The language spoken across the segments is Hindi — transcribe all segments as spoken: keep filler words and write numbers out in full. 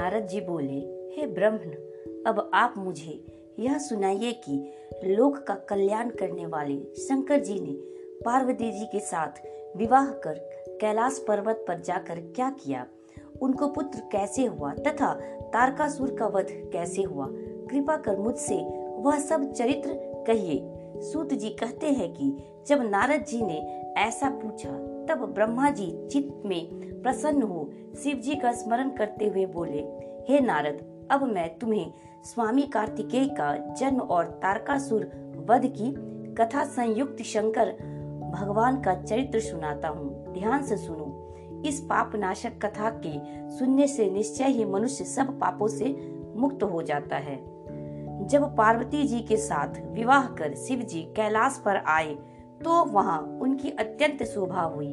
नारद जी बोले, हे ब्रह्मन, अब आप मुझे यह सुनाइए कि लोक का कल्याण करने वाले शंकर जी ने पार्वती जी के साथ विवाह कर कैलाश पर्वत पर जाकर क्या किया, उनको पुत्र कैसे हुआ तथा तारकासुर का वध कैसे हुआ। कृपा कर मुझसे वह सब चरित्र कहिए। सूत जी कहते हैं कि जब नारद जी ने ऐसा पूछा तब ब्रह्मा जी चित्त में प्रसन्न हो शिव जी का स्मरण करते हुए बोले, हे नारद, अब मैं तुम्हें स्वामी कार्तिकेय का जन्म और तारकासुर वध की कथा संयुक्त शंकर भगवान का चरित्र सुनाता हूँ। ध्यान से सुनो। इस पापनाशक कथा के सुनने से निश्चय ही मनुष्य सब पापों से मुक्त हो जाता है। जब पार्वती जी के साथ विवाह कर शिव जी कैलाश पर आए तो वहाँ उनकी अत्यंत शोभा हुई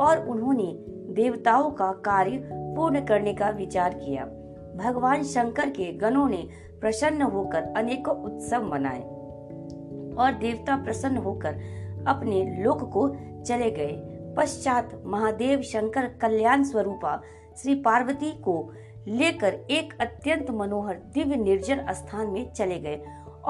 और उन्होंने देवताओं का कार्य पूर्ण करने का विचार किया। भगवान शंकर के गणों ने प्रसन्न होकर अनेकों उत्सव मनाए और देवता प्रसन्न होकर अपने लोक को चले गए। पश्चात महादेव शंकर कल्याण स्वरूपा श्री पार्वती को लेकर एक अत्यंत मनोहर दिव्य निर्जन स्थान में चले गए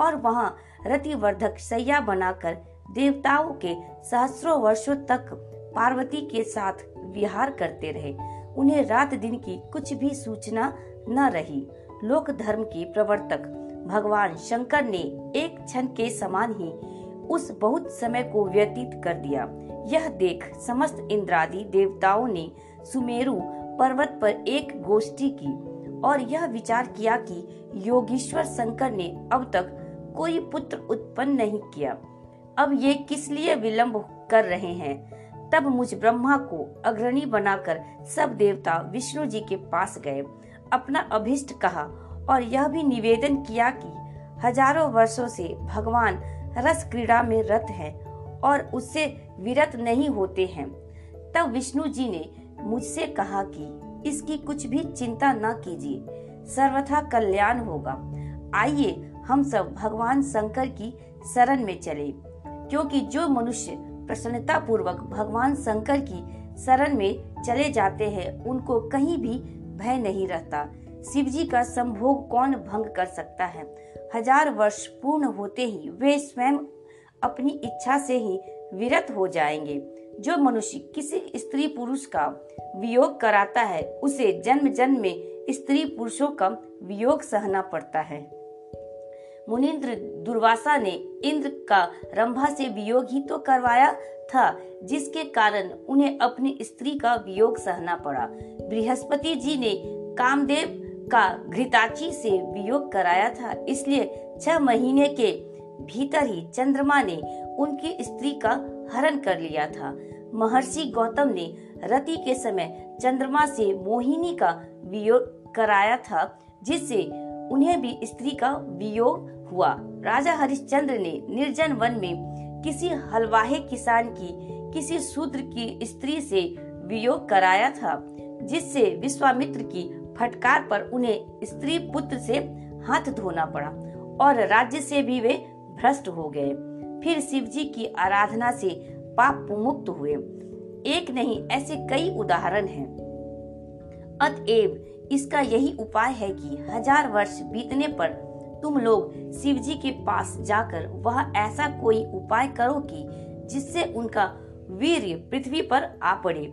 और वहां रतिवर्धक शैया बनाकर देवताओं के सहस्रों वर्षों तक पार्वती के साथ विहार करते रहे। उन्हें रात दिन की कुछ भी सूचना न रही। लोक धर्म के प्रवर्तक भगवान शंकर ने एक क्षण के समान ही उस बहुत समय को व्यतीत कर दिया। यह देख समस्त इंद्रादि देवताओं ने सुमेरु पर्वत पर एक गोष्ठी की और यह विचार किया कि योगीश्वर शंकर ने अब तक कोई पुत्र उत्पन्न नहीं किया, अब ये किस लिए विलंब कर रहे हैं। तब मुझ ब्रह्मा को अग्रणी बनाकर सब देवता विष्णु जी के पास गए, अपना अभिष्ट कहा और यह भी निवेदन किया कि हजारों वर्षों से भगवान रस क्रीड़ा में रत है और उससे विरत नहीं होते हैं। तब विष्णु जी ने मुझसे कहा कि इसकी कुछ भी चिंता न कीजिए, सर्वथा कल्याण होगा। आइए हम सब भगवान शंकर की शरण में चले, क्योंकि जो मनुष्य प्रसन्नता पूर्वक भगवान शंकर की शरण में चले जाते हैं उनको कहीं भी भय नहीं रहता। शिव जी का संभोग कौन भंग कर सकता है। हजार वर्ष पूर्ण होते ही वे स्वयं अपनी इच्छा से ही विरत हो जाएंगे। जो मनुष्य किसी स्त्री पुरुष का वियोग कराता है उसे जन्म जन्म में स्त्री पुरुषों का वियोग सहना पड़ता है। मुनिंद्र दुर्वासा ने इंद्र का रंभा से वियोग ही तो करवाया था, जिसके कारण उन्हें अपनी स्त्री का वियोग सहना पड़ा। बृहस्पति जी ने कामदेव का घृताची से वियोग कराया था, इसलिए छह महीने के भीतर ही चंद्रमा ने उनकी स्त्री का हरण कर लिया था। महर्षि गौतम ने रति के समय चंद्रमा से मोहिनी का वियोग कराया था, जिससे उन्हें भी स्त्री का वियोग हुआ। राजा हरिश्चंद्र ने निर्जन वन में किसी हलवाहे किसान की किसी शूद्र की स्त्री से वियोग कराया था, जिससे विश्वामित्र की फटकार पर उन्हें स्त्री पुत्र से हाथ धोना पड़ा और राज्य से भी वे भ्रष्ट हो गए। फिर शिव जी की आराधना से पाप मुक्त हुए। एक नहीं ऐसे कई उदाहरण हैं। अतएव इसका यही उपाय है कि हजार वर्ष बीतने पर तुम लोग शिव जी के पास जाकर वह ऐसा कोई उपाय करो कि जिससे उनका वीर्य पृथ्वी पर आ पड़े।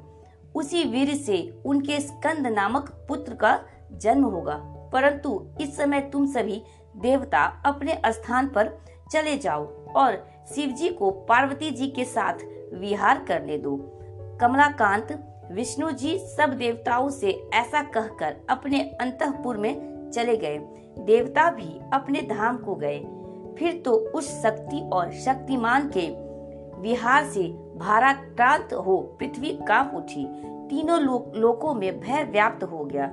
उसी वीर्य से उनके स्कंद नामक पुत्र का जन्म होगा। परंतु इस समय तुम सभी देवता अपने स्थान पर चले जाओ और शिव जी को पार्वती जी के साथ विहार करने दो। कमलाकांत विष्णु जी सब देवताओं से ऐसा कहकर अपने अंतःपुर में चले गए। देवता भी अपने धाम को गए। फिर तो उस शक्ति और शक्तिमान के विहार से भाराक्रांत हो पृथ्वी कांप उठी। तीनों लो, लोकों में भय व्याप्त हो गया।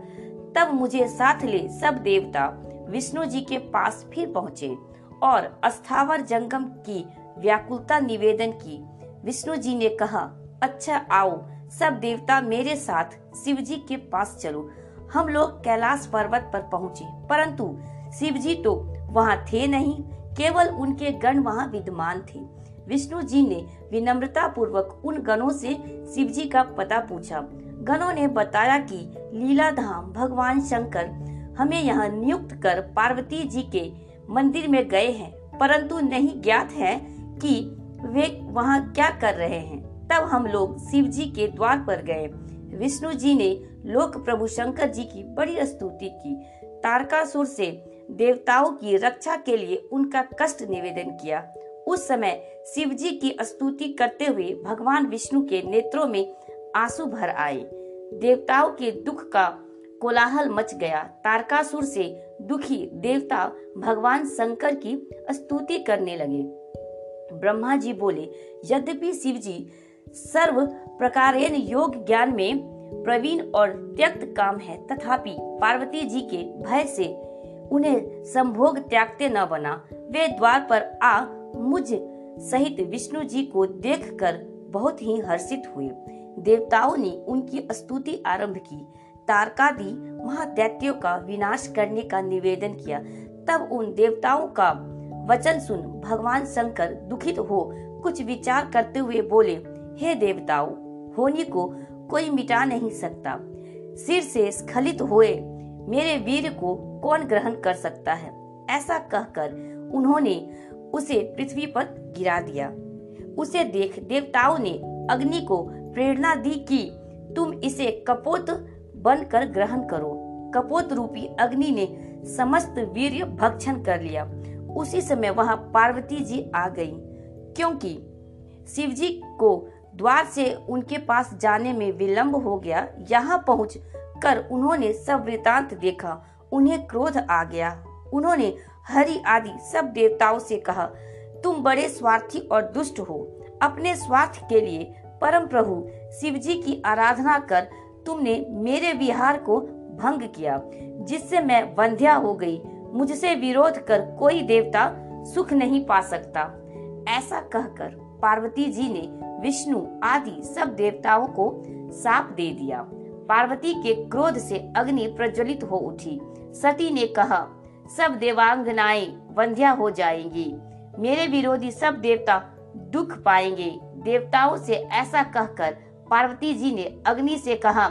तब मुझे साथ ले सब देवता विष्णु जी के पास फिर पहुँचे और अस्थावर जंगम की व्याकुलता निवेदन की। विष्णु जी ने कहा, अच्छा आओ सब देवता मेरे साथ शिव जी के पास चलो। हम लोग कैलाश पर्वत पर पहुँचे, परंतु शिव जी तो वहाँ थे नहीं, केवल उनके गण वहाँ विद्यमान थे। विष्णु जी ने विनम्रता पूर्वक उन गणों से शिव जी का पता पूछा। गणों ने बताया कि लीला धाम भगवान शंकर हमें यहाँ नियुक्त कर पार्वती जी के मंदिर में गए हैं, परंतु नहीं ज्ञात है कि वे वहाँ क्या कर रहे हैं। तब हम लोग शिव जी के द्वार पर गए। विष्णु जी ने लोक प्रभु शंकर जी की बड़ी स्तुति की। तारकासुर से देवताओं की रक्षा के लिए उनका कष्ट निवेदन किया। उस समय शिव जी की स्तुति करते हुए भगवान विष्णु के नेत्रों में आंसू भर आए। देवताओं के दुख का कोलाहल मच गया। तारकासुर से दुखी देवता भगवान शंकर की स्तुति करने लगे। ब्रह्मा जी बोले, यद्यपि शिव जी सर्व प्रकारेण योग ज्ञान में प्रवीण और त्यक्त काम है, तथापि पार्वती जी के भय से उन्हें संभोग त्यागते न बना। वे द्वार पर आ मुझ सहित विष्णु जी को देखकर बहुत ही हर्षित हुए। देवताओं ने उनकी स्तुति आरंभ की। तारकादि महादैत्यों का विनाश करने का निवेदन किया। तब उन देवताओं का वचन सुन भगवान शंकर दुखित हो कुछ विचार करते हुए बोले, हे देवताओं, होनी को कोई मिटा नहीं सकता। सिर से स्खलित हुए मेरे वीर को कौन ग्रहण कर सकता है। ऐसा कहकर उन्होंने उसे पृथ्वी पर गिरा दिया। उसे देख देवताओं ने अग्नि को प्रेरणा दी कि तुम इसे कपोत बनकर ग्रहण करो। कपोत रूपी अग्नि ने समस्त वीर्य भक्षण कर लिया। उसी समय वहां पार्वती जी आ गई, क्योंकि शिव जी को द्वार से उनके पास जाने में विलंब हो गया। यहाँ पहुँच कर उन्होंने सब वृतांत देखा। उन्हें क्रोध आ गया। उन्होंने हरि आदि सब देवताओं से कहा, तुम बड़े स्वार्थी और दुष्ट हो। अपने स्वार्थ के लिए परम प्रभु शिव जी की आराधना कर तुमने मेरे विहार को भंग किया, जिससे मैं वंध्या हो गई। मुझसे विरोध कर कोई देवता सुख नहीं पा सकता। ऐसा कहकर पार्वती जी ने विष्णु आदि सब देवताओं को साप दे दिया। पार्वती के क्रोध से अग्नि प्रज्वलित हो उठी। सती ने कहा, सब देवांगनाएं वंध्या हो जाएंगी। मेरे विरोधी सब देवता दुख पाएंगे। देवताओं से ऐसा कहकर पार्वती जी ने अग्नि से कहा,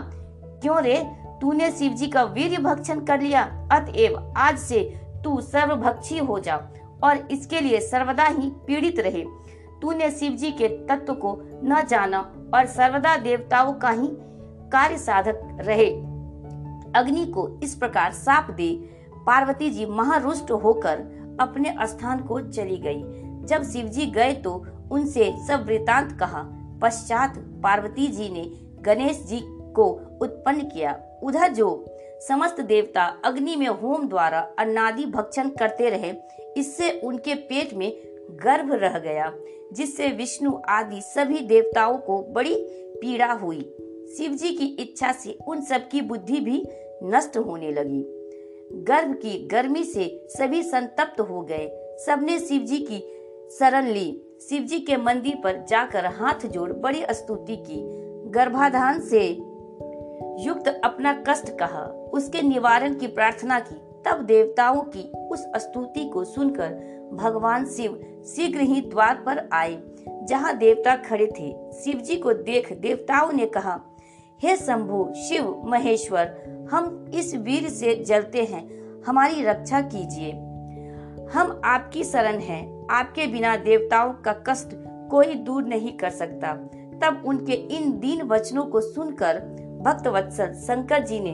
क्यों रे, तूने शिव जी का वीर्य भक्षण कर लिया। अतएव आज से तू सर्वभक्षी हो जा और इसके लिए सर्वदा ही पीड़ित रहे। तूने शिव जी के तत्व को न जाना और सर्वदा देवताओं का ही कार्य साधक रहे। अग्नि को इस प्रकार साप दे पार्वती जी महारुष्ट होकर अपने स्थान को चली गई। जब शिव जी गए तो उनसे सब वृतांत कहा। पश्चात पार्वती जी ने गणेश जी को उत्पन्न किया। उधर जो समस्त देवता अग्नि में होम द्वारा अन्नादि भक्षण करते रहे, इससे उनके पेट में गर्भ रह गया, जिससे विष्णु आदि सभी देवताओं को बड़ी पीड़ा हुई। शिव जी की इच्छा से उन सब की बुद्धि भी नष्ट होने लगी। गर्भ की गर्मी से सभी संतप्त हो गए। सबने शिव जी की शरण ली। शिव जी के मंदिर पर जाकर हाथ जोड़ बड़ी स्तुति की। गर्भाधान से युक्त अपना कष्ट कहा, उसके निवारण की प्रार्थना की। तब देवताओं की उस स्तुति को सुनकर भगवान शिव शीघ्र ही द्वार पर आए, जहाँ देवता खड़े थे। शिव जी को देख देवताओं ने कहा, हे शंभु शिव महेश्वर, हम इस वीर से जलते हैं, हमारी रक्षा कीजिए। हम आपकी शरण हैं। आपके बिना देवताओं का कष्ट कोई दूर नहीं कर सकता। तब उनके इन दीन वचनों को सुनकर भक्तवत्सल शंकर जी ने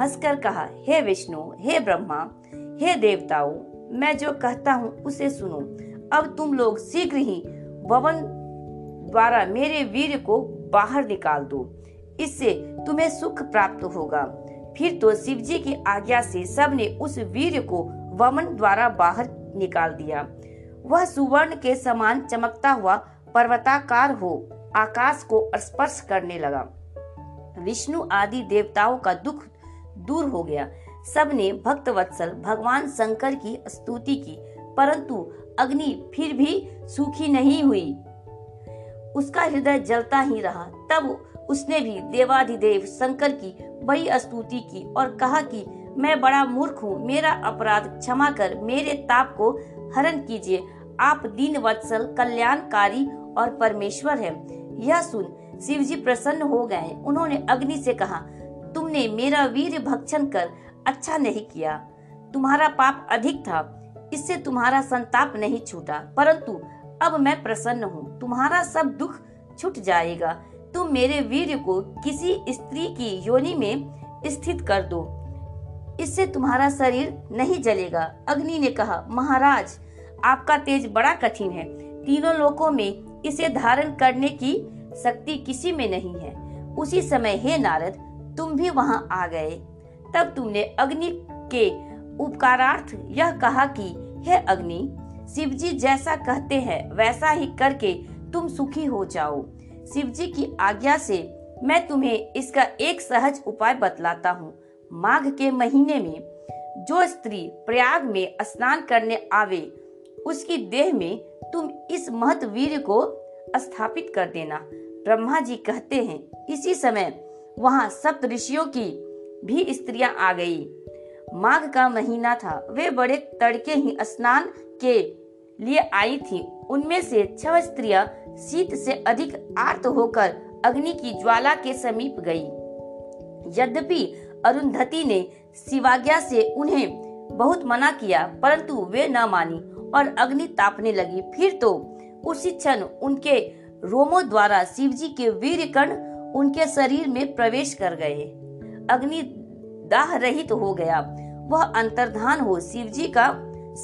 हंसकर कहा, हे विष्णु, हे ब्रह्मा, हे देवताओं, मैं जो कहता हूँ उसे सुनो। अब तुम लोग शीघ्र ही भवन द्वारा मेरे वीर को बाहर निकाल दो, इससे तुम्हें सुख प्राप्त होगा। फिर तो शिव जी की आज्ञा से सबने उस वीर को वमन द्वारा बाहर निकाल दिया। वह सुवर्ण के समान चमकता हुआ पर्वताकार हो आकाश को स्पर्श करने लगा। विष्णु आदि देवताओं का दुख दूर हो गया। सबने भक्तवत्सल भगवान शंकर की स्तुति की, परंतु अग्नि फिर भी सूखी नहीं हुई। उसका हृदय जलता ही रहा। तब उसने भी देवाधिदेव शंकर की बड़ी स्तुति की और कहा कि मैं बड़ा मूर्ख हूँ, मेरा अपराध क्षमा कर मेरे ताप को हरण कीजिए। आप दीन वत्सल, कल्याणकारी और परमेश्वर हैं। यह सुन शिवजी प्रसन्न हो गए। उन्होंने अग्नि से कहा, तुमने मेरा वीर भक्षण कर अच्छा नहीं किया, तुम्हारा पाप अधिक था, इससे तुम्हारा संताप नहीं छूटा, परंतु अब मैं प्रसन्न हूँ, तुम्हारा सब दुख छूट जाएगा। तुम मेरे वीर्य को किसी स्त्री की योनि में स्थित कर दो, इससे तुम्हारा शरीर नहीं जलेगा। अग्नि ने कहा, महाराज आपका तेज बड़ा कठिन है, तीनों लोकों में इसे धारण करने की शक्ति किसी में नहीं है। उसी समय हे नारद, तुम भी वहाँ आ गए। तब तुमने अग्नि के उपकारार्थ यह कहा कि हे अग्नि, शिवजी जैसा कहते हैं वैसा ही करके तुम सुखी हो जाओ। शिवजी की आज्ञा से मैं तुम्हें इसका एक सहज उपाय बतलाता हूँ। माघ के महीने में जो स्त्री प्रयाग में स्नान करने आवे, उसकी देह में तुम इस महत वीर्य को स्थापित कर देना। ब्रह्मा जी कहते हैं इसी समय वहाँ सप्त ऋषियों की भी स्त्रियां आ गई। माघ का महीना था, वे बड़े तड़के ही स्नान के लिए आई थी। उनमें से छह स्त्रियां शीत से अधिक आर्त होकर अग्नि की ज्वाला के समीप गई। यद्यपि अरुंधति ने शिवाज्ञा से उन्हें बहुत मना किया, परंतु वे न मानी और अग्नि तापने लगी। फिर तो उसी क्षण उनके रोमों द्वारा शिवजी के वीर्य कण उनके शरीर में प्रवेश कर गए। अग्नि दाह रहित हो गया। वह अंतर्धान हो शिवजी का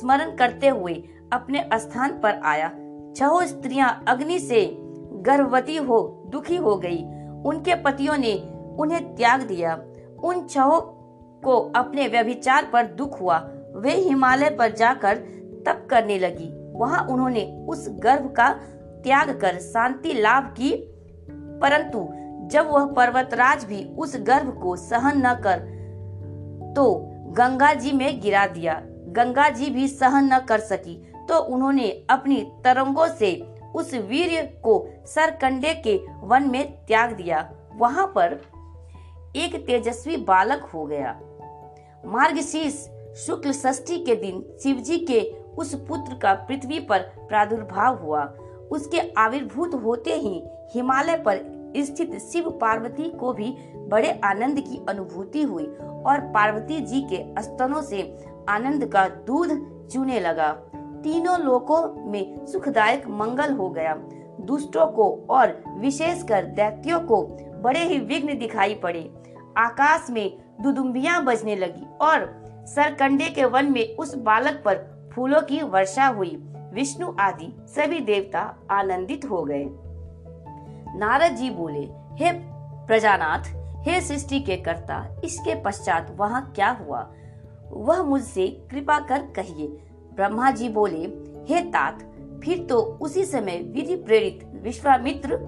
स्मरण करते हुए अपने स्थान पर आया। छहों स्त्रियां अग्नि से गर्भवती हो दुखी हो गई। उनके पतियों ने उन्हें त्याग दिया। उन छहों को अपने व्यभिचार पर दुख हुआ। वे हिमालय पर जाकर तप करने लगी। वहां उन्होंने उस गर्भ का त्याग कर शांति लाभ की, परंतु जब वह पर्वतराज भी उस गर्भ को सहन न कर तो गंगा जी में गिरा दिया। गंगा जी भी सहन न कर सकी तो उन्होंने अपनी तरंगों से उस वीर्य को सरकंडे के वन में त्याग दिया। वहां पर एक तेजस्वी बालक हो गया। मार्गशीर्ष शुक्ल षष्ठी के दिन शिवजी के उस पुत्र का पृथ्वी पर प्रादुर्भाव हुआ। उसके आविर्भूत होते ही हिमालय पर स्थित शिव पार्वती को भी बड़े आनंद की अनुभूति हुई और पार्वती जी के स्तनों से आनंद का दूध चूने लगा। तीनों लोकों में सुखदायक मंगल हो गया। दुष्टों को और विशेषकर दैत्यों को बड़े ही विघ्न दिखाई पड़े। आकाश में दुदुम्बियां बजने लगी और सरकंडे के वन में उस बालक पर फूलों की वर्षा हुई। विष्णु आदि सभी देवता आनंदित हो गए। नारद जी बोले, हे प्रजानाथ, हे सृष्टि के कर्ता, इसके पश्चात वहाँ क्या हुआ वह मुझसे कृपा कर कहिए। ब्रह्मा जी बोले, हे तात, फिर तो उसी समय विधि प्रेरित विश्वामित्र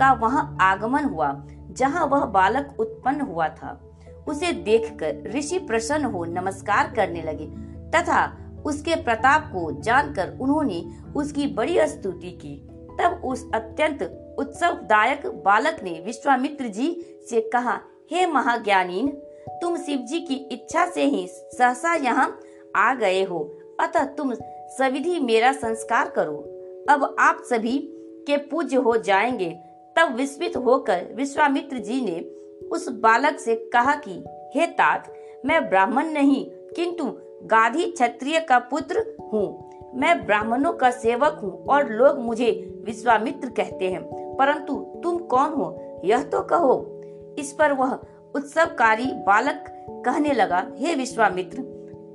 का वहाँ आगमन हुआ जहाँ वह बालक उत्पन्न हुआ था। उसे देखकर ऋषि प्रसन्न हो नमस्कार करने लगे तथा उसके प्रताप को जानकर उन्होंने उसकी बड़ी स्तुति की। तब उस अत्यंत उत्सवदायक बालक ने विश्वामित्र जी से कहा, हे महाज्ञानीन, तुम शिवजी की इच्छा से ही सहसा यहाँ आ गए हो, अतः तुम सविधि मेरा संस्कार करो, अब आप सभी के पूज्य हो जाएंगे। तब विस्मित होकर विश्वामित्र जी ने उस बालक से कहा कि हे तात, मैं ब्राह्मण नहीं किंतु गाधी क्षत्रिय का पुत्र हूँ। मैं ब्राह्मणों का सेवक हूँ और लोग मुझे विश्वामित्र कहते हैं, परंतु तुम कौन हो यह तो कहो। इस पर वह उत्सवकारी बालक कहने लगा, हे विश्वामित्र,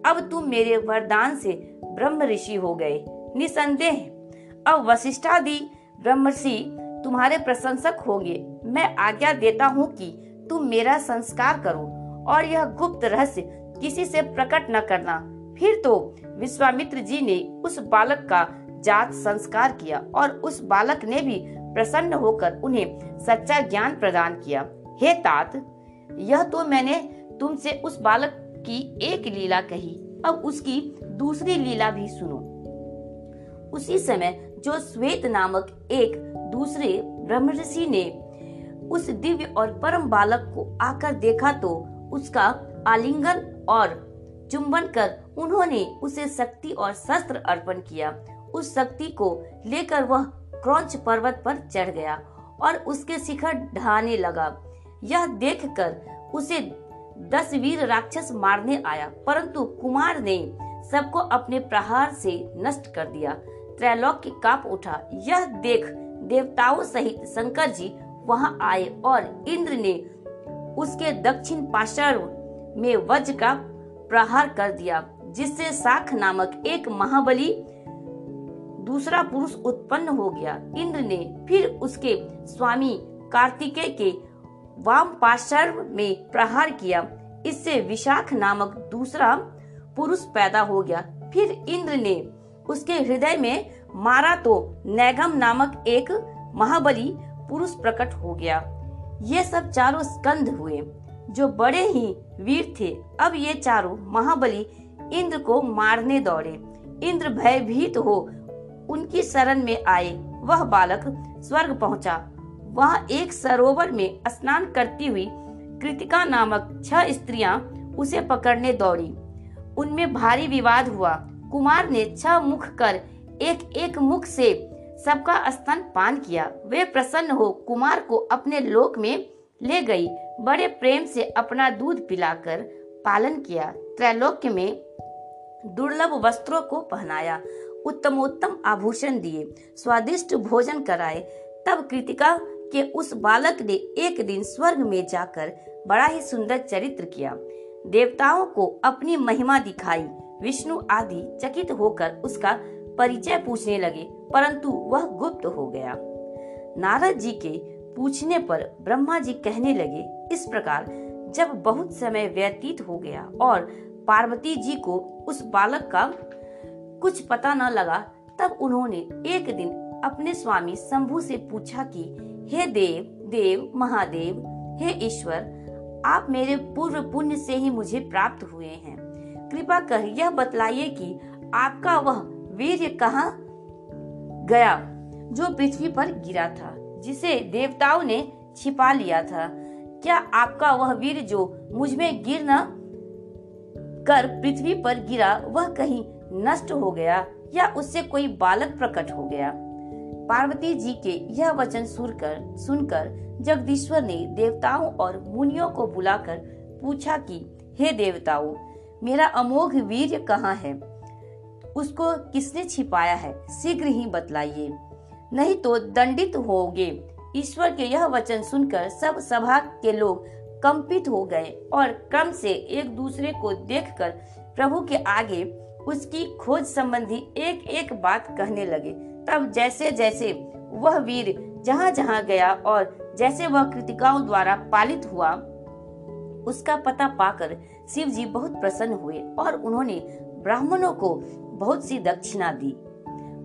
अब तुम मेरे वरदान से ब्रह्म ऋषि हो गए। निसंदेह अब वशिष्ठादि ब्रह्मर्षि तुम्हारे प्रशंसक होंगे। मैं आज्ञा देता हूँ कि तुम मेरा संस्कार करो और यह गुप्त रहस्य किसी से प्रकट न करना। फिर तो विश्वामित्र जी ने उस बालक का जात संस्कार किया और उस बालक ने भी प्रसन्न होकर उन्हें सच्चा ज्ञान प्रदान किया। हे तात, यह तो मैंने तुमसे उस बालक की एक लीला कही, अब उसकी दूसरी लीला भी सुनो। उसी समय जो श्वेत नामक एक दूसरे ब्रह्मर्षि ने उस दिव्य और परम बालक को आकर देखा तो उसका आलिंगन और चुंबन कर उन्होंने उसे शक्ति और शस्त्र अर्पण किया। उस शक्ति को लेकर वह क्रौंच पर्वत पर चढ़ गया और उसके शिखर ढहाने लगा। यह देखकर उसे दस वीर राक्षस मारने आया, परंतु कुमार ने सबको अपने प्रहार से नष्ट कर दिया। त्रैलोक्य कांप उठा। यह देख देवताओं सहित शंकर जी वहां आए और इंद्र ने उसके दक्षिण पार्श्व में वज्र का प्रहार कर दिया, जिससे शाख नामक एक महाबली दूसरा पुरुष उत्पन्न हो गया। इंद्र ने फिर उसके स्वामी कार्तिकेय के वाम पार्श्व में प्रहार किया, इससे विशाख नामक दूसरा पुरुष पैदा हो गया। फिर इंद्र ने उसके हृदय में मारा तो नैगम नामक एक महाबली पुरुष प्रकट हो गया। ये सब चारों स्कंद हुए जो बड़े ही वीर थे। अब ये चारों महाबली इंद्र को मारने दौड़े। इंद्र भयभीत हो उनकी शरण में आए। वह बालक स्वर्ग पहुंचा। वह एक सरोवर में स्नान करती हुई कृतिका नामक छह स्त्रियां उसे पकड़ने दौड़ी। उनमें भारी विवाद हुआ। कुमार ने छह मुख कर एक एक मुख से सबका स्तनपान किया। वे प्रसन्न हो कुमार को अपने लोक में ले गई। बड़े प्रेम से अपना दूध पिलाकर पालन किया। त्रैलोक्य में दुर्लभ वस्त्रों को पहनाया, उत्तमोत्तम आभूषण दिए, स्वादिष्ट भोजन कराए। तब कृतिका के उस बालक ने एक दिन स्वर्ग में जाकर बड़ा ही सुंदर चरित्र किया। देवताओं को अपनी महिमा दिखाई। विष्णु आदि चकित होकर उसका परिचय पूछने लगे, परंतु वह गुप्त हो गया। नारद जी के पूछने पर ब्रह्मा जी कहने लगे, इस प्रकार जब बहुत समय व्यतीत हो गया और पार्वती जी को उस बालक का कुछ पता न लगा, तब उन्होंने एक दिन अपने स्वामी शंभु से पूछा कि हे देव देव महादेव, हे ईश्वर, आप मेरे पूर्व पुण्य से ही मुझे प्राप्त हुए हैं। कृपा कर यह बतलाइए कि आपका वह वीर्य कहाँ गया जो पृथ्वी पर गिरा था, जिसे देवताओं ने छिपा लिया था। क्या आपका वह वीर्य जो मुझ में गिरना कर पृथ्वी पर गिरा, वह कहीं नष्ट हो गया या उससे कोई बालक प्रकट हो गया? पार्वती जी के यह वचन सुनकर सुनकर जगदीश्वर ने देवताओं और मुनियों को बुलाकर पूछा कि हे देवताओं, मेरा अमोघ वीर्य कहाँ है? उसको किसने छिपाया है? शीघ्र ही बतलाइए, नहीं तो दंडित होगे। ईश्वर के यह वचन सुनकर सब सभा के लोग कंपित हो गए और क्रम से एक दूसरे को देखकर प्रभु के आगे उसकी खोज संबंधी एक एक बात कहने लगे। तब जैसे जैसे वह वीर जहाँ जहाँ गया और जैसे वह कृतिकाओं द्वारा पालित हुआ, उसका पता पाकर शिव जी बहुत प्रसन्न हुए और उन्होंने ब्राह्मणों को बहुत सी दक्षिणा दी।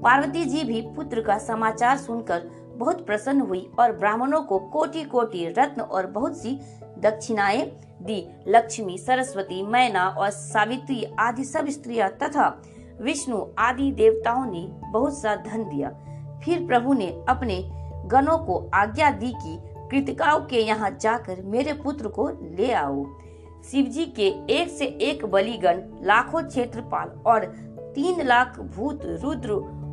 पार्वती जी भी पुत्र का समाचार सुनकर बहुत प्रसन्न हुई और ब्राह्मणों को कोटि कोटि रत्न और बहुत सी दक्षिणाएं दी। लक्ष्मी, सरस्वती, मैना और सावित्री आदि सब स्त्रियां तथा विष्णु आदि देवताओं ने बहुत सा धन दिया। फिर प्रभु ने अपने गणों को आज्ञा दी कि कृतिकाओं के यहाँ जाकर मेरे पुत्र को ले आओ। शिवजी के एक से एक बलिगण, लाखों क्षेत्रपाल और तीन लाख भूत, रुद्र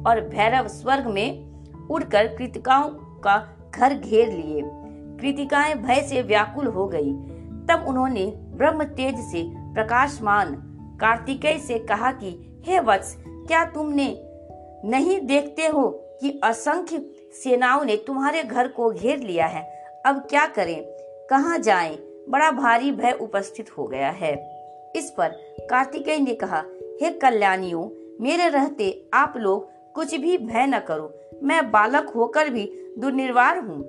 और भैरव स्वर्ग में उड़कर कृतिकाओं का घर घेर लिए। कृतिकाएं भय से व्याकुल हो गई। तब उन्होंने ब्रह्म तेज से प्रकाशमान कार्तिकेय से कहा कि हे वत्स, क्या तुमने नहीं देखते हो कि असंख्य सेनाओं ने तुम्हारे घर को घेर लिया है? अब क्या करें, कहाँ जाएं? बड़ा भारी भय उपस्थित हो गया है। इस पर कार्तिकेय ने कहा, हे कल्याणियों, मेरे रहते आप लोग कुछ भी भय न करो। मैं बालक होकर भी दुर्निवार हूँ।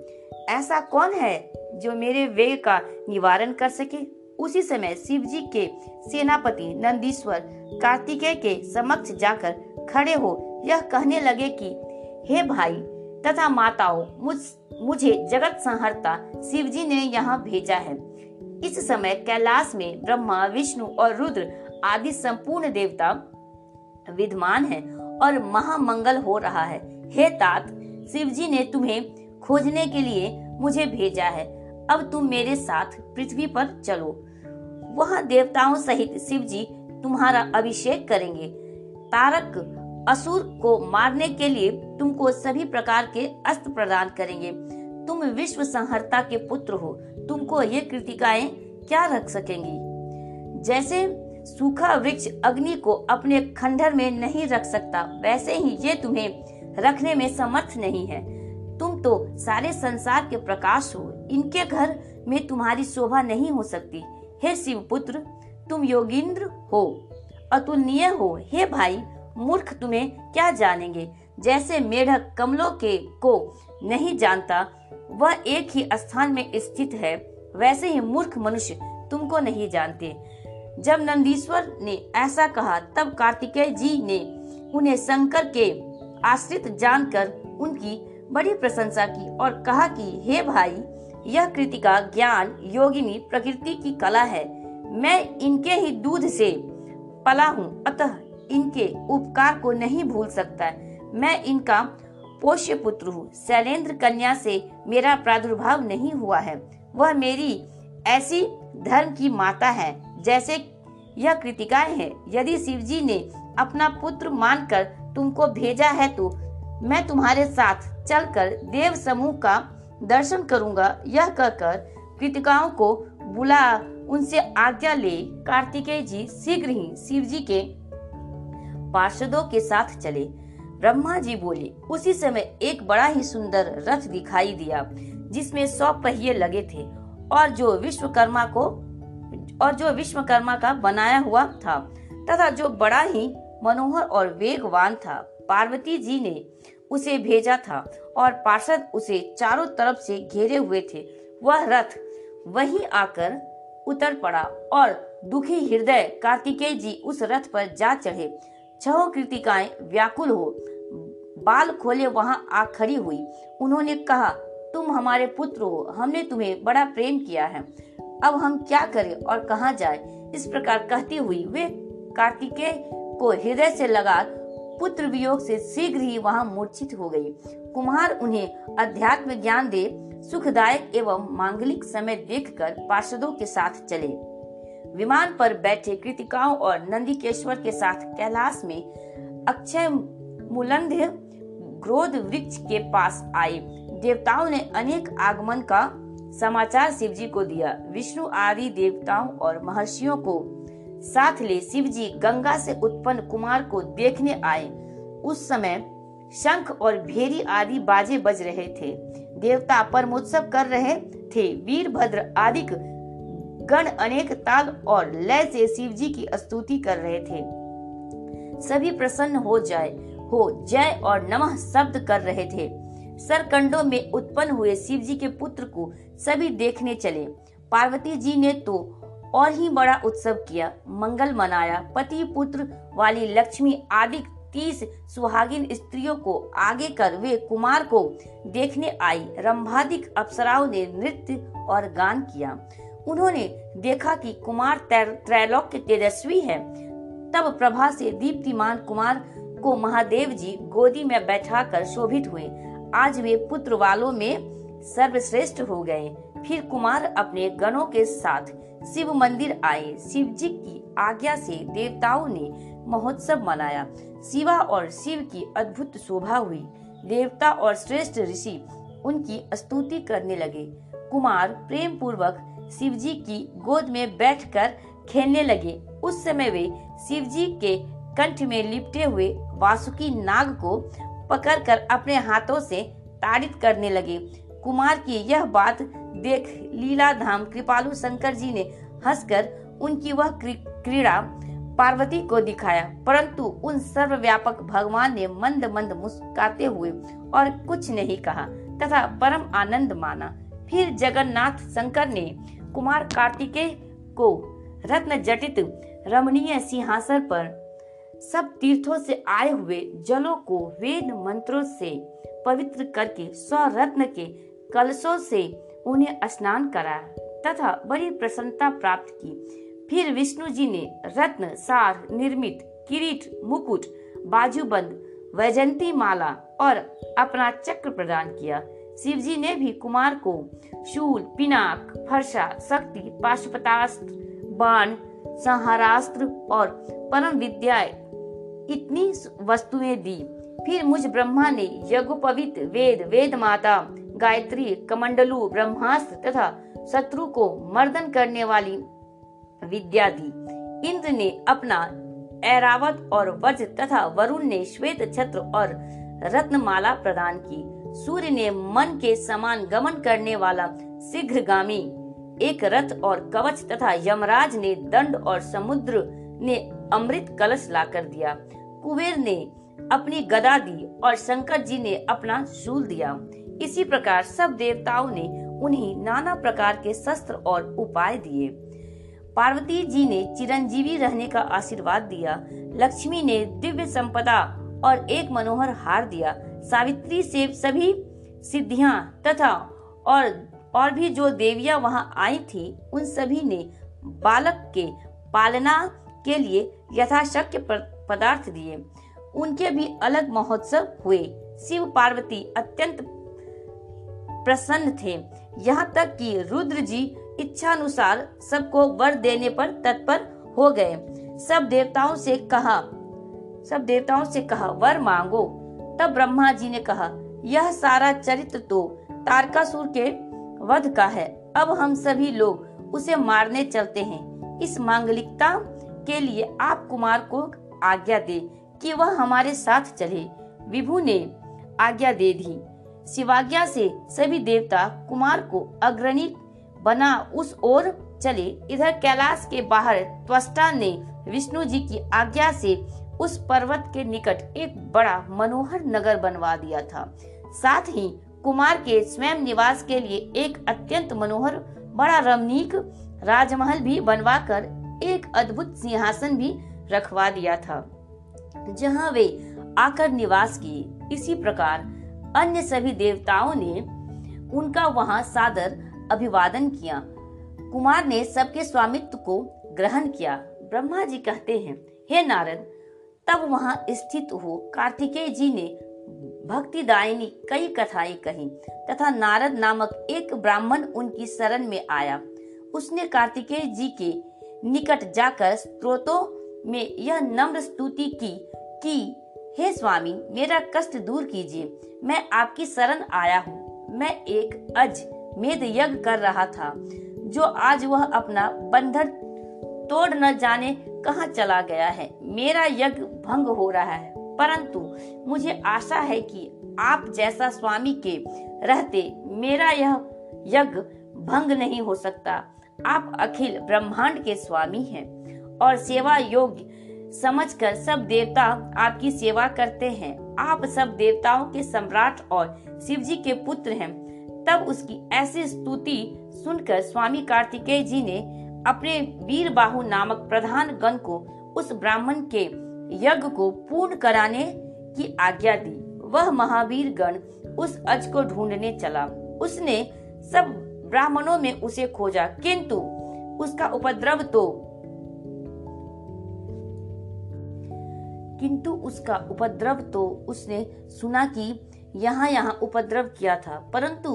ऐसा कौन है जो मेरे वेग का निवारण कर सके? उसी समय शिवजी के सेनापति नंदीश्वर कार्तिकेय के समक्ष जाकर खड़े हो यह कहने लगे कि हे भाई तथा माताओं, मुझ मुझे जगत संहर्ता शिवजी ने यहाँ भेजा है। इस समय कैलाश में ब्रह्मा, विष्णु और रुद्र आदि संपूर्ण देवता विद्यमान हैं और महामंगल हो रहा है। हे तात, शिवजी ने तुम्हें खोजने के लिए मुझे भेजा है। अब तुम मेरे साथ पृथ्वी पर चलो। वहां देवताओं सहित शिवजी तुम्हारा अभिषेक करेंगे। तारक असुर को मारने के लिए तुमको सभी प्रकार के अस्त्र प्रदान करेंगे। तुम विश्व संहर्ता के पुत्र हो। तुमको ये कृतिकाएं क्या रख सकेंगी? जैसे सूखा वृक्ष अग्नि को अपने खंडहर में नहीं रख सकता, वैसे ही ये तुम्हें रखने में समर्थ नहीं है। तुम तो सारे संसार के प्रकाश हो, इनके घर में तुम्हारी शोभा नहीं हो सकती। हे शिवपुत्र, तुम योगिंद्र हो, अतुलनीय हो। हे भाई, मूर्ख तुम्हें क्या जानेंगे। जैसे मेढक कमलों के को नहीं जानता, वह एक ही स्थान में स्थित है, वैसे ही मूर्ख मनुष्य तुमको नहीं जानते। जब नंदीश्वर ने ऐसा कहा, तब कार्तिकेय जी ने उन्हें शंकर के आश्रित जानकर उनकी बड़ी प्रशंसा की और कहा कि हे भाई, यह कृतिका ज्ञान योगिनी प्रकृति की कला है। मैं इनके ही दूध से पला हूँ, अतः इनके उपकार को नहीं भूल सकता। मैं इनका पोष्य पुत्र हूँ। शैलेंद्र कन्या से मेरा प्रादुर्भाव नहीं हुआ है। वह मेरी ऐसी धर्म की माता है जैसे यह कृतिकाएं हैं। यदि शिवजी ने अपना पुत्र मानकर तुमको भेजा है, तो मैं तुम्हारे साथ चलकर देव समूह का दर्शन करूंगा। यह कहकर कृतिकाओं को बुला उनसे आज्ञा ले कार्तिकेय जी शीघ्र ही शिवजी के पार्षदों के साथ चले। ब्रह्मा जी बोले। उसी समय एक बड़ा ही सुंदर रथ दिखाई दिया, जिसमें सौ पहिए लगे थे और जो विश्वकर्मा को और जो विश्वकर्मा का बनाया हुआ था, तथा जो बड़ा ही मनोहर और वेगवान था। पार्वती जी ने उसे भेजा था और पार्षद उसे चारों तरफ से घेरे हुए थे। वह रथ वहीं आकर उतर पड़ा और दुखी हृदय कार्तिकेय जी उस रथ पर जा चढ़े। छह कृतिकाएं व्याकुल हो बाल खोले वहां आ खड़ी हुई। उन्होंने कहा, तुम हमारे पुत्र हो, हमने तुम्हें बड़ा प्रेम किया है, अब हम क्या करें और कहां जाए। इस प्रकार कहती हुई वे कार्तिकेय को हृदय से लगा पुत्र वियोग से शीघ्र ही वहां मूर्छित हो गई। कुमार उन्हें अध्यात्म ज्ञान दे। सुखदायक एवं मांगलिक समय देखकर पार्षदों के साथ चले। विमान पर बैठे कृतिकाओं और नंदीकेश्वर के साथ कैलाश में अक्षय मूलंध ग्रोध वृक्ष के पास आए। देवताओं ने अनेक आगमन का समाचार शिवजी को दिया। विष्णु आदि देवताओं और महर्षियों को साथ ले शिवजी गंगा से उत्पन्न कुमार को देखने आए। उस समय शंख और भेरी आदि बाजे बज रहे थे। देवता परमोत्सव कर रहे थे। वीरभद्र आदि गण अनेक ताल और लय से शिवजी की स्तुति कर रहे थे। सभी प्रसन्न हो जाए हो जय और नमः शब्द कर रहे थे। सरकंडों में उत्पन्न हुए शिवजी के पुत्र को सभी देखने चले। पार्वती जी ने तो और ही बड़ा उत्सव किया, मंगल मनाया। पति पुत्र वाली लक्ष्मी आदि तीस सुहागिन स्त्रियों को आगे कर वे कुमार को देखने आई। रंभादिक अप्सराओं ने नृत्य और गान किया। उन्होंने देखा कि कुमार त्रैलोक्य तेजस्वी है। तब प्रभा से दीप्तिमान कुमार को महादेव जी गोदी में बैठाकर शोभित हुए। आज वे पुत्र वालों में सर्वश्रेष्ठ हो गए। फिर कुमार अपने गणों के साथ शिव मंदिर आए। शिवजी की आज्ञा से देवताओं ने महोत्सव मनाया। शिवा और शिव की अद्भुत शोभा हुई। देवता और श्रेष्ठ ऋषि उनकी स्तुति करने लगे। कुमार प्रेम पूर्वक शिवजी की गोद में बैठकर खेलने लगे। उस समय वे शिवजी के कंठ में लिपटे हुए वासुकी नाग को पकड़कर अपने हाथों से ताड़ित करने लगे। कुमार की यह बात देख लीलाधाम कृपालु शंकर जी ने हंसकर उनकी वह क्रीड़ा पार्वती को दिखाया, परंतु उन सर्वव्यापक भगवान ने मंद मंद मुस्कुराते हुए और कुछ नहीं कहा तथा परम आनंद माना। फिर जगन्नाथ शंकर ने कुमार कार्तिकेय को रत्न जटित रमणीय सिंहासन पर सब तीर्थों से आए हुए जलों को वेद मंत्रों से पवित्र करके सौ रत्न के कलशों से उन्हें स्नान कराया तथा बड़ी प्रसन्नता प्राप्त की। फिर विष्णु जी ने रत्न सार निर्मित किरीट, मुकुट, बाजूबंद, वैजंती माला और अपना चक्र प्रदान किया। शिव जी ने भी कुमार को शूल, पिनाक, फरसा, शक्ति, पाशुपतास्त्र, बाण, संहारास्त्र और परम विद्या इतनी वस्तुएं दी। फिर मुझ ब्रह्मा ने यज्ञोपवीत वेद, वेद माता, गायत्री, कमंडलू, ब्रह्मास्त्र तथा शत्रु को मर्दन करने वाली विद्या दी। इंद्र ने अपना ऐरावत और वज्र तथा वरुण ने श्वेत छत्र और रत्नमाला प्रदान की। सूर्य ने मन के समान गमन करने वाला शीघ्रगामी एक रथ और कवच तथा यमराज ने दंड और समुद्र ने अमृत कलश लाकर दिया। कुबेर ने अपनी गदा दी और शंकर जी ने अपना शूल दिया। इसी प्रकार सब देवताओं ने उन्हें नाना प्रकार के शस्त्र और उपाय दिए। पार्वती जी ने चिरंजीवी रहने का आशीर्वाद दिया। लक्ष्मी ने दिव्य संपदा और एक मनोहर हार दिया। सावित्री से सभी सिद्धियां तथा और और भी जो देवियां वहां आई थी उन सभी ने बालक के पालना के लिए यथाशक्य पदार्थ दिए। उनके भी अलग महोत्सव हुए। शिव पार्वती अत्यंत प्रसन्न थे, यहाँ तक कि रुद्र जी इच्छानुसार सबको वर देने पर तत्पर हो गए। सब देवताओं से कहा सब देवताओं से कहा वर मांगो। तब ब्रह्मा जी ने कहा, यह सारा चरित्र तो तारकासुर के वध का है। अब हम सभी लोग उसे मारने चलते हैं। इस मांगलिकता के लिए आप कुमार को आज्ञा दे कि वह हमारे साथ चले। विभु ने आज्ञा दे दी। शिवाज्ञा से सभी देवता कुमार को अग्रणी बना उस ओर चले। इधर कैलाश के बाहर त्वष्टा ने विष्णु जी की आज्ञा से उस पर्वत के निकट एक बड़ा मनोहर नगर बनवा दिया था। साथ ही कुमार के स्वयं निवास के लिए एक अत्यंत मनोहर बड़ा रमणीक राजमहल भी बनवाकर एक अद्भुत सिंहासन भी रखवा दिया था, जहां वे आकर निवास किए। इसी प्रकार अन्य सभी देवताओं ने उनका वहां सादर अभिवादन किया। कुमार ने सबके स्वामित्व को ग्रहण किया। ब्रह्मा जी कहते हैं, हे नारद, तब वहां स्थित हो कार्तिकेय जी ने भक्तिदायिनी कई कथाएं कही तथा नारद नामक एक ब्राह्मण उनकी शरण में आया। उसने कार्तिकेय जी के निकट जाकर स्तोत्रों में यह नम्र स्तुति की कि हे स्वामी, मेरा कष्ट दूर कीजिए। मैं आपकी शरण आया हूँ। मैं एक अजमेध यज्ञ कर रहा था, जो आज वह अपना बंधन तोड़ न जाने कहाँ चला गया है। मेरा यज्ञ भंग हो रहा है, परंतु मुझे आशा है कि आप जैसा स्वामी के रहते मेरा यह यज्ञ भंग नहीं हो सकता। आप अखिल ब्रह्मांड के स्वामी हैं और सेवा योग्य समझकर सब देवता आपकी सेवा करते हैं। आप सब देवताओं के सम्राट और शिव जी के पुत्र हैं। तब उसकी ऐसी स्तुति सुनकर स्वामी कार्तिकेय जी ने अपने वीर बाहु नामक प्रधान गण को उस ब्राह्मण के यज्ञ को पूर्ण कराने की आज्ञा दी। वह महावीर गण उस अज को ढूंढने चला। उसने सब ब्राह्मणों में उसे खोजा, किंतु उसका उपद्रव तो किंतु उसका उपद्रव तो उसने सुना कि यहाँ यहाँ उपद्रव किया था, परंतु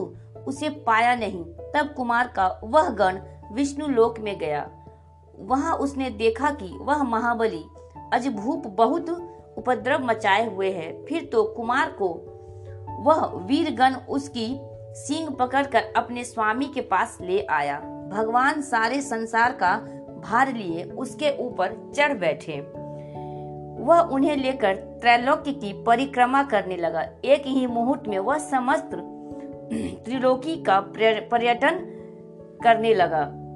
उसे पाया नहीं। तब कुमार का वह गण विष्णु लोक में गया। वहाँ उसने देखा कि वह महाबली अजभूप बहुत उपद्रव मचाए हुए है। फिर तो कुमार को वह वीर गण उसकी सींग पकड़कर अपने स्वामी के पास ले आया। भगवान सारे संसार का भार लिए उसके ऊपर चढ़ बैठे। वह उन्हें लेकर त्रैलोक्य की परिक्रमा करने लगा। एक ही मुहूर्त में वह समस्त त्रिलोकी का पर्यटन करने लगा।